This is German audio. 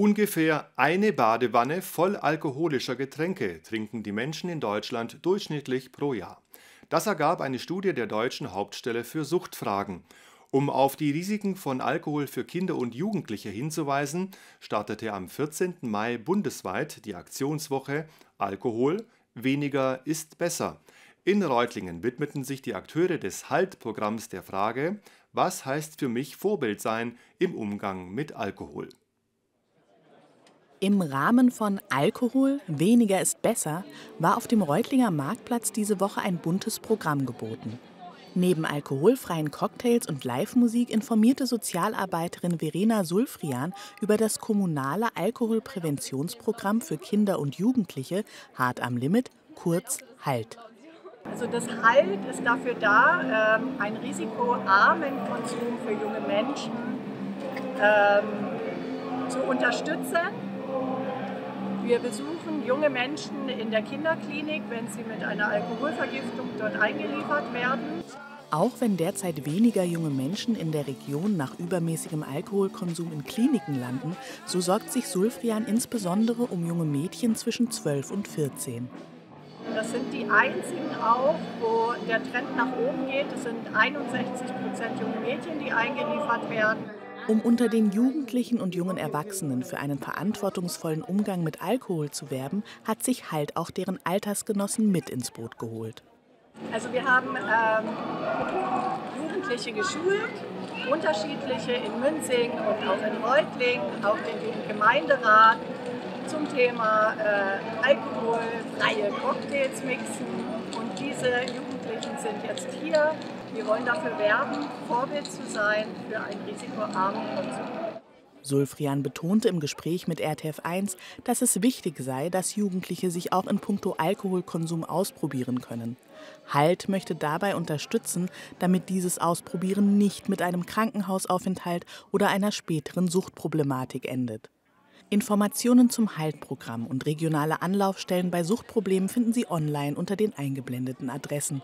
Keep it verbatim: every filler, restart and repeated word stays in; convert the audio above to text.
Ungefähr eine Badewanne voll alkoholischer Getränke trinken die Menschen in Deutschland durchschnittlich pro Jahr. Das ergab eine Studie der Deutschen Hauptstelle für Suchtfragen. Um auf die Risiken von Alkohol für Kinder und Jugendliche hinzuweisen, startete am vierzehnten Mai bundesweit die Aktionswoche Alkohol, weniger ist besser. In Reutlingen widmeten sich die Akteure des HALT-Programms der Frage, was heißt für mich Vorbild sein im Umgang mit Alkohol? Im Rahmen von Alkohol, weniger ist besser, war auf dem Reutlinger Marktplatz diese Woche ein buntes Programm geboten. Neben alkoholfreien Cocktails und Live-Musik informierte Sozialarbeiterin Verena Sulfrian über das kommunale Alkoholpräventionsprogramm für Kinder und Jugendliche Hart am Limit, kurz HALT. Also das HALT ist dafür da, ähm, einen risikoarmen Konsum für junge Menschen ähm, zu unterstützen. Wir besuchen junge Menschen in der Kinderklinik, wenn sie mit einer Alkoholvergiftung dort eingeliefert werden. Auch wenn derzeit weniger junge Menschen in der Region nach übermäßigem Alkoholkonsum in Kliniken landen, so sorgt sich Sulfrian insbesondere um junge Mädchen zwischen zwölf und vierzehn. Das sind die einzigen auch, wo der Trend nach oben geht. Es sind einundsechzig Prozent junge Mädchen, die eingeliefert werden. Um unter den Jugendlichen und jungen Erwachsenen für einen verantwortungsvollen Umgang mit Alkohol zu werben, hat sich HALT auch deren Altersgenossen mit ins Boot geholt. Also wir haben ähm, Jugendliche geschult, unterschiedliche in Münzing und auch in Reutlingen, auch den Jugendgemeinderat zum Thema äh, alkoholfreie Cocktails mixen. Und diese Jugendlichen sind jetzt hier. Wir wollen dafür werben, Vorbild zu sein für einen risikoarmen Konsum. Sulfrian betonte im Gespräch mit R T F eins, dass es wichtig sei, dass Jugendliche sich auch in puncto Alkoholkonsum ausprobieren können. HALT möchte dabei unterstützen, damit dieses Ausprobieren nicht mit einem Krankenhausaufenthalt oder einer späteren Suchtproblematik endet. Informationen zum HALT-Programm und regionale Anlaufstellen bei Suchtproblemen finden Sie online unter den eingeblendeten Adressen.